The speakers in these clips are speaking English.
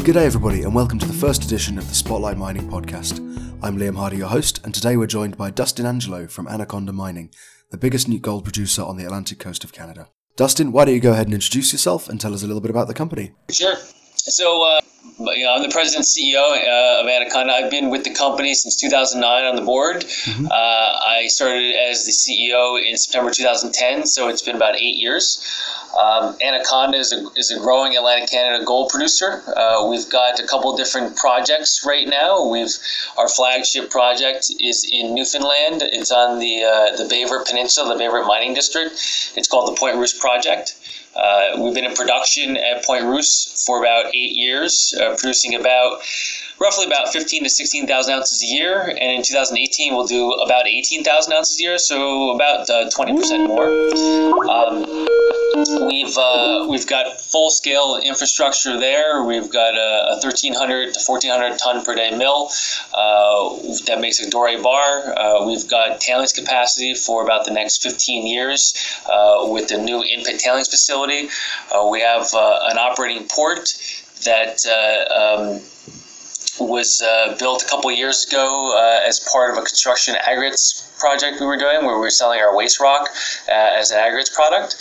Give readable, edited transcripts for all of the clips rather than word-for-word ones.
G'day everybody and welcome to the first edition of the Spotlight Mining Podcast. I'm Liam Hardy, your host, and today we're joined by Dustin Angelo from Anaconda Mining, the biggest new gold producer on the Atlantic coast of Canada. Dustin, why don't you go ahead and introduce yourself and tell us a little bit about the company? Sure. So I'm the president and CEO of Anaconda. I've been with the company since 2009 on the board. Mm-hmm. I started as the CEO in September 2010, so it's been about 8 years. Anaconda is a growing Atlantic Canada gold producer. We've got a couple different projects right now. Our flagship project is in Newfoundland. It's on the Baie Verte Peninsula, the Baie Verte Mining District. It's called the Point Rousse project. We've been in production at Point Rousse for about 8 years, producing roughly about 15,000 to 16,000 ounces a year. And in 2018, we'll do about 18,000 ounces a year, so about 20% more. We've got full-scale infrastructure there. We've got a 1,300 to 1,400 ton per day mill that makes a Doré bar. We've got tailings capacity for about the next 15 years with the new in-pit tailings facility. We have an operating port that was built a couple years ago as part of a construction aggregates project we were doing, where we were selling our waste rock as an aggregates product.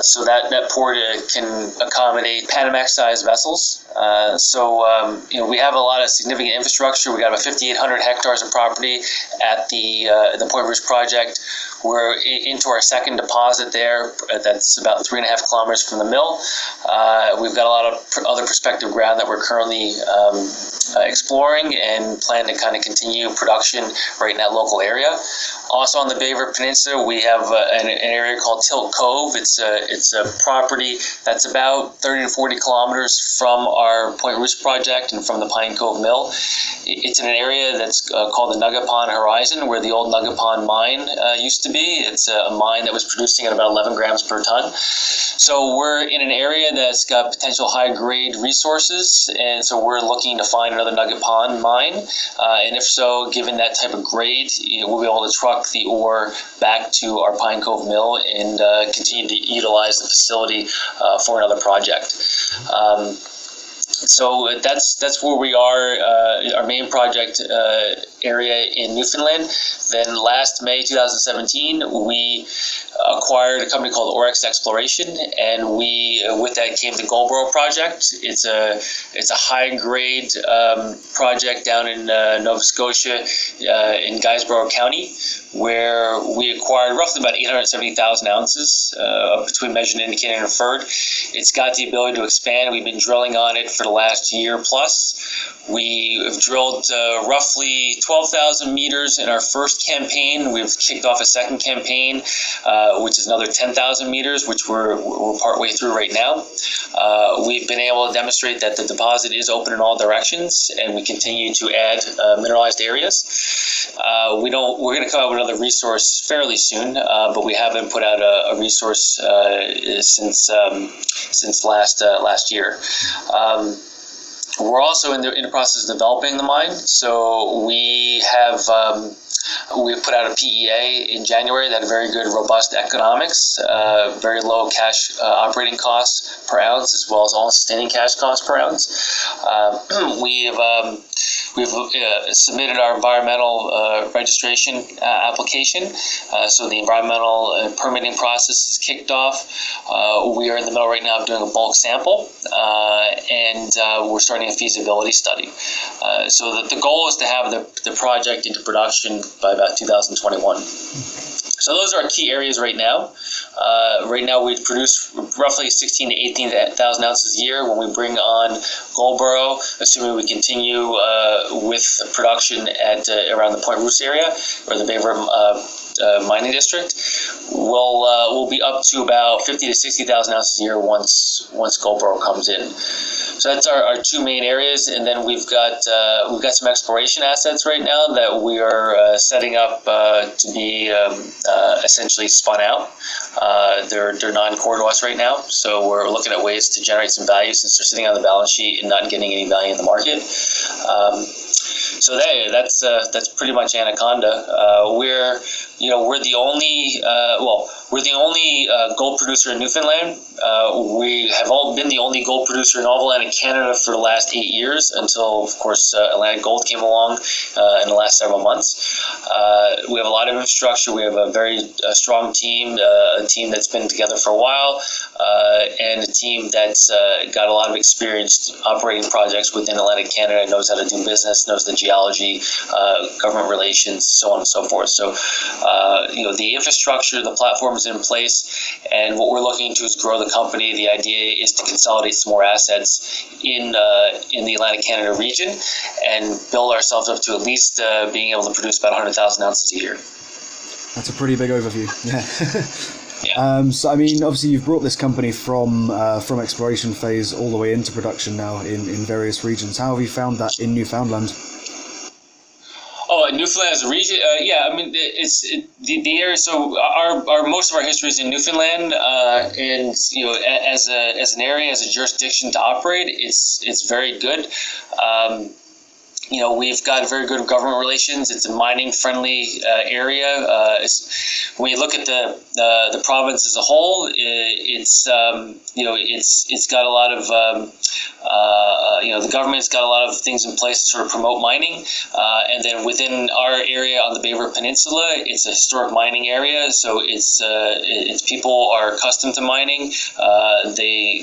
So that port can accommodate Panamax sized vessels. We have a lot of significant infrastructure. We got about 5,800 hectares of property at the Point Rousse project. We're into our second deposit there. That's about 3.5 kilometers from the mill. We've got a lot of other prospective ground that we're currently exploring and plan to kind of continue production right in that local area. Also on the Baie Verte Peninsula, we have an area called Tilt Cove. It's a property that's about 30 to 40 kilometers from our Point Rousse project and from the Pine Cove Mill. It's in an area that's called the Nugget Pond Horizon, where the old Nugget Pond mine used to be. It's a mine that was producing at about 11 grams per ton. So we're in an area that's got potential high-grade resources, and so we're looking to find another Nugget Pond mine. And if so, given that type of grade, we'll be able to truck the ore back to our Pine Cove Mill and continue to utilize the facility for another project. So that's where we are, our main project area in Newfoundland. Then last May 2017, we acquired a company called OREX Exploration, and with that came the Goldboro project. It's a high-grade project down in Nova Scotia in Guysborough County, where we acquired roughly about 870,000 ounces between measured, indicated, and inferred. It's got the ability to expand. We've been drilling on it for the last year plus. We have drilled roughly 12,000 meters in our first campaign. We've kicked off a second campaign, which is another 10,000 meters, which we're partway through right now. We've been able to demonstrate that the deposit is open in all directions, and we continue to add mineralized areas. We're going to come out with another resource fairly soon, but we haven't put out a resource since last year. We're also in the process of developing the mine, so we put out a PEA in January that had very good, robust economics, very low cash operating costs per ounce, as well as all sustaining cash costs per ounce. We've submitted our environmental registration application, so the environmental permitting process is kicked off. We are in the middle right now of doing a bulk sample, and we're starting a feasibility study. So the goal is to have the project into production by about 2021. So those are our key areas right now. We produce roughly 16,000 to 18,000 ounces a year when we bring on Goldboro, assuming we continue with the production at around the Point Rousse area or the Baie Verte mining district. We'll be up to about 50,000 to 60,000 ounces a year once Goldboro comes in. So that's our two main areas, and then we've got some exploration assets right now that we are setting up to be essentially spun out. They're non-core to us right now, so we're looking at ways to generate some value since they're sitting on the balance sheet and not getting any value in the market. So that's pretty much Anaconda. We're you know, we're the only, gold producer in Newfoundland. We have all been the only gold producer in all of Atlantic Canada for the last 8 years until, of course, Atlantic Gold came along in the last several months. We have a lot of infrastructure. We have a very strong team, a team that's been together for a while, and a team that's got a lot of experience operating projects within Atlantic Canada, knows how to do business, knows the geology, government relations, so on and so forth. So, the infrastructure, the platform is in place, and what we're looking to is grow the company. The idea is to consolidate some more assets in the Atlantic Canada region and build ourselves up to at least being able to produce about 100,000 ounces a year. That's a pretty big overview. Yeah. So, I mean, obviously you've brought this company from exploration phase all the way into production now in various regions. How have you found that in Newfoundland? Oh, Newfoundland as a region, the area. So our most of our history is in Newfoundland, and as an area, as a jurisdiction to operate, it's very good. We've got very good government relations. It's a mining-friendly area. When you look at the province as a whole, it's got a lot of the government's got a lot of things in place to sort of promote mining. And then within our area on the Baie Verte Peninsula, it's a historic mining area, so it's people are accustomed to mining. They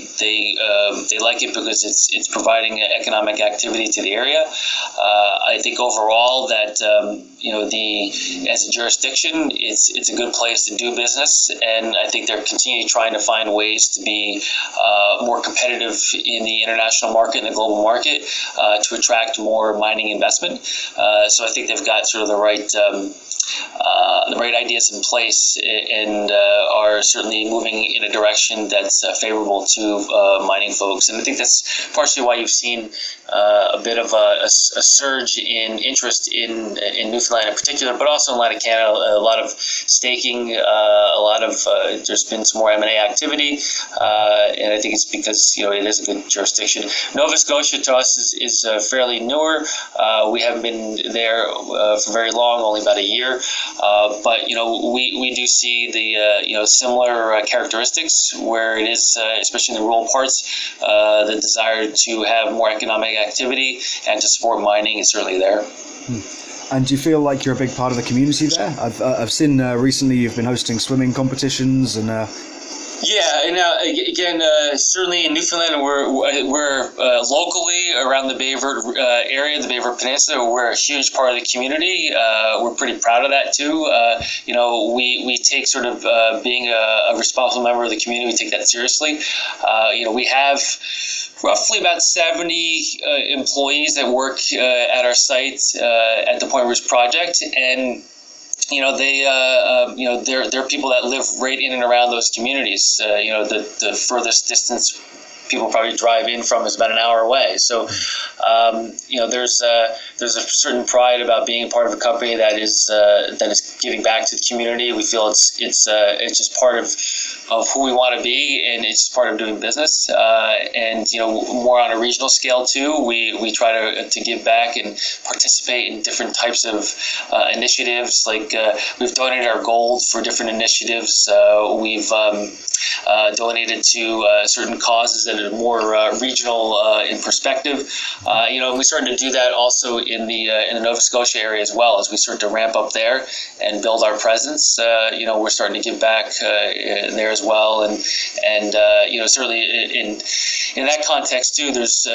like it because it's providing economic activity to the area. I think overall that as a jurisdiction, it's a good place to do business, and I think they're continually trying to find ways to be more competitive in the international market and the global market to attract more mining investment. So I think they've got sort of the right ideas in place, and are certainly moving in a direction that's favorable to mining folks. And I think that's partially why you've seen a bit of a surge in interest in Newfoundland in particular, but also in Atlantic Canada. A lot of staking, a lot of there's been some more M&A activity, and I think it's because it is a good jurisdiction. Nova Scotia to us is fairly newer. We haven't been there for very long, only about a year. But we do see the similar characteristics where it is, especially in the rural parts, the desire to have more economic activity and to support mining is certainly there. And do you feel like you're a big part of the community there? I've seen recently you've been hosting swimming competitions and. Yeah, and again, certainly in Newfoundland, we're locally around the Baie Verte area, the Baie Verte Peninsula, we're a huge part of the community. We're pretty proud of that too. We take sort of being a responsible member of the community, we take that seriously. We have roughly about 70 employees that work at our site at the Point Rousse project, and they're people that live right in and around those communities. The furthest distance people probably drive in from is about an hour away. So, there's a certain pride about being part of a company that is giving back to the community. We feel it's just part of who we want to be, and it's part of doing business. And more on a regional scale too, we try to give back and participate in different types of initiatives. Like we've donated our gold for different initiatives. We've donated to certain causes that are more regional in perspective. We started to do that also in the Nova Scotia area as well. As we start to ramp up there and build our presence, we're starting to give back there as well. And certainly in that context too, there's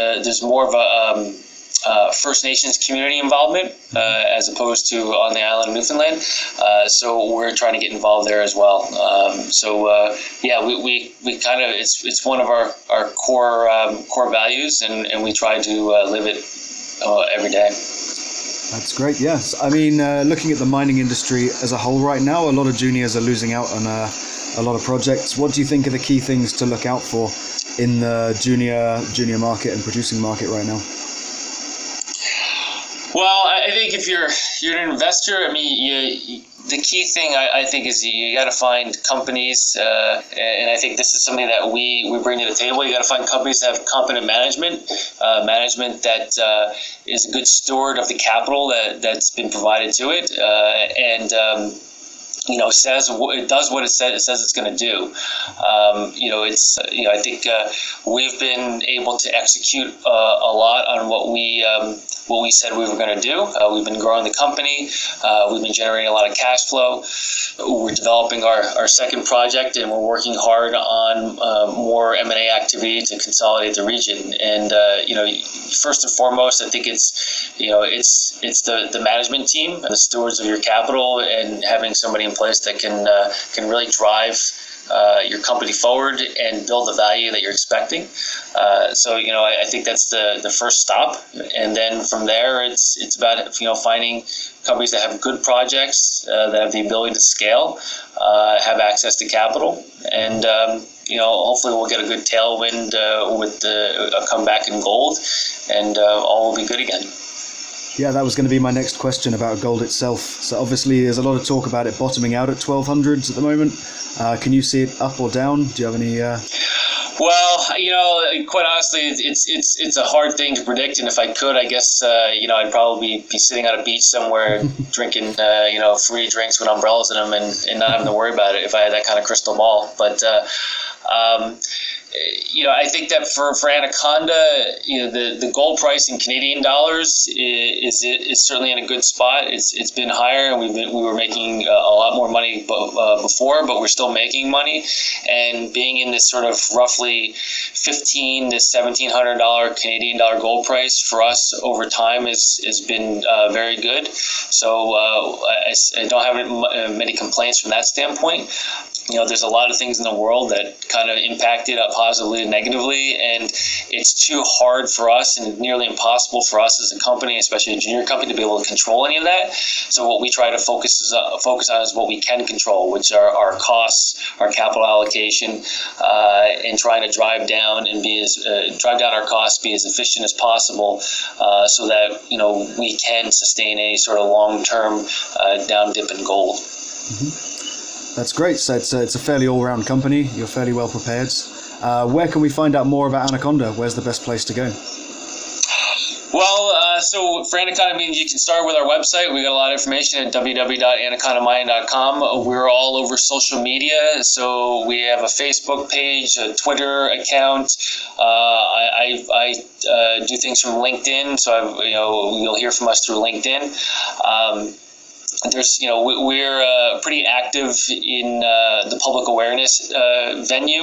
more of a First Nations community involvement as opposed to on the island of Newfoundland, so we're trying to get involved there as well. We kind of it's one of our core values, and we try to live it every day. That's great. Yes, I mean looking at the mining industry as a whole right now, a lot of juniors are losing out on a lot of projects. What do you think are the key things to look out for in the junior market and producing market right now? Well, I think if you're an investor, I mean, the key thing I think is you got to find companies, and I think this is something that we bring to the table. You got to find companies that have competent management that is a good steward of the capital that's been provided to it, and you know, says it does what it says it's going to do. You know, it's, you know, I think we've been able to execute a lot on what we said we were going to do. We've been growing the company. We've been generating a lot of cash flow. We're developing our second project, and we're working hard on more M&A activity to consolidate the region. And you know, first and foremost, I think it's, you know, it's the management team, the stewards of your capital, and having somebody in place that can really drive your company forward and build the value that you're expecting. So, you know, I think that's the first stop. And then from there, it's about, you know, finding companies that have good projects, that have the ability to scale, have access to capital. And, you know, hopefully we'll get a good tailwind with a comeback in gold, and all will be good again. Yeah, that was going to be my next question about gold itself. So obviously there's a lot of talk about it bottoming out at 1200s at the moment. Can you see it up or down? Do you have any... Well, you know, quite honestly, it's a hard thing to predict. And if I could, I guess, you know, I'd probably be sitting on a beach somewhere drinking, you know, free drinks with umbrellas in them, and not having to worry about it if I had that kind of crystal ball. But, you know, I think that for Anaconda, you know, the gold price in Canadian dollars is certainly in a good spot. It's been higher, and we were making a lot more money before, but we're still making money. And being in this sort of roughly $1,500 to $1,700 Canadian dollar gold price for us over time has been very good. So I don't have many complaints from that standpoint. You know, there's a lot of things in the world that kind of impact it up positively and negatively, and it's too hard for us and nearly impossible for us as a company, especially a junior company, to be able to control any of that. So what we try to focus on is what we can control, which are our costs, our capital allocation, and trying to drive down and be as drive down our costs, be as efficient as possible, so that, you know, we can sustain any sort of long-term down dip in gold. Mm-hmm. That's great. So it's a fairly all-round company. You're fairly well prepared. Where can we find out more about Anaconda? Where's the best place to go? Well, so for Anaconda Mining, you can start with our website. We got a lot of information at www.anacondamining.com. We're all over social media, so we have a Facebook page, a Twitter account. I do things from LinkedIn, so you know, you'll hear from us through LinkedIn. There's, you know, we're pretty active in the public awareness venue,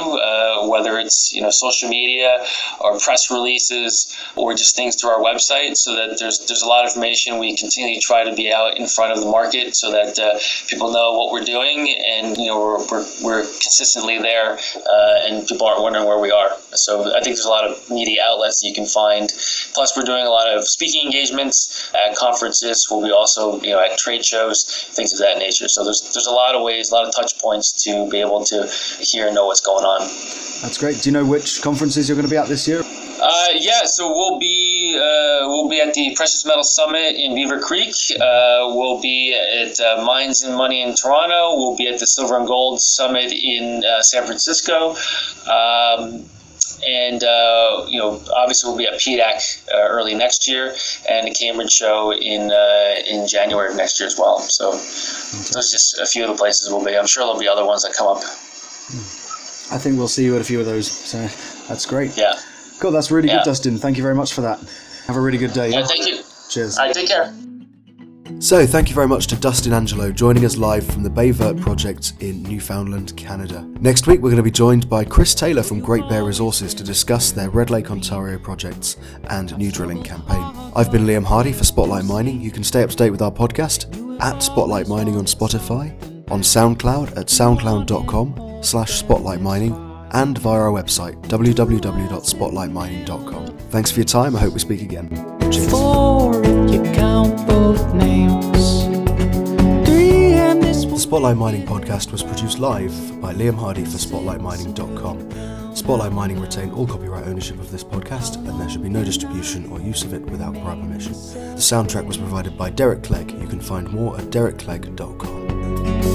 whether it's, you know, social media or press releases or just things through our website, so that there's a lot of information. We continue to try to be out in front of the market so that people know what we're doing, and, you know, we're consistently there, and people aren't wondering where we are. So I think there's a lot of media outlets that you can find. Plus, we're doing a lot of speaking engagements at conferences. We'll be also, you know, at trade shows, things of that nature. So there's a lot of ways, a lot of touch points to be able to hear and know what's going on. That's great. Do you know which conferences you're going to be at this year? Yeah, so we'll be at the Precious Metal Summit in Beaver Creek. We'll be at Mines and Money in Toronto. We'll be at the Silver and Gold Summit in San Francisco. And, you know, obviously we'll be at PDAC early next year, and the Cambridge show in January of next year as well. So those are just a few of the places we'll be. I'm sure there'll be other ones that come up. I think we'll see you at a few of those. So that's great. Yeah. Cool. That's really good, Dustin. Thank you very much for that. Have a really good day. Yeah, thank you. Cheers. All right, take care. So thank you very much to Dustin Angelo joining us live from the Baie Verte project in Newfoundland, Canada. Next week we're going to be joined by Chris Taylor from Great Bear Resources to discuss their Red Lake Ontario projects and new drilling campaign. I've been Liam Hardy for Spotlight Mining. You can stay up to date with our podcast at Spotlight Mining on Spotify, on SoundCloud at soundcloud.com/Spotlight Mining, and via our website www.spotlightmining.com. Thanks for your time. I hope we speak again. Cheers. Count both names. The Spotlight Mining podcast was produced live by Liam Hardy for SpotlightMining.com. Spotlight Mining retain all copyright ownership of this podcast, and there should be no distribution or use of it without prior permission. The soundtrack was provided by Derek Clegg. You can find more at derekclegg.com.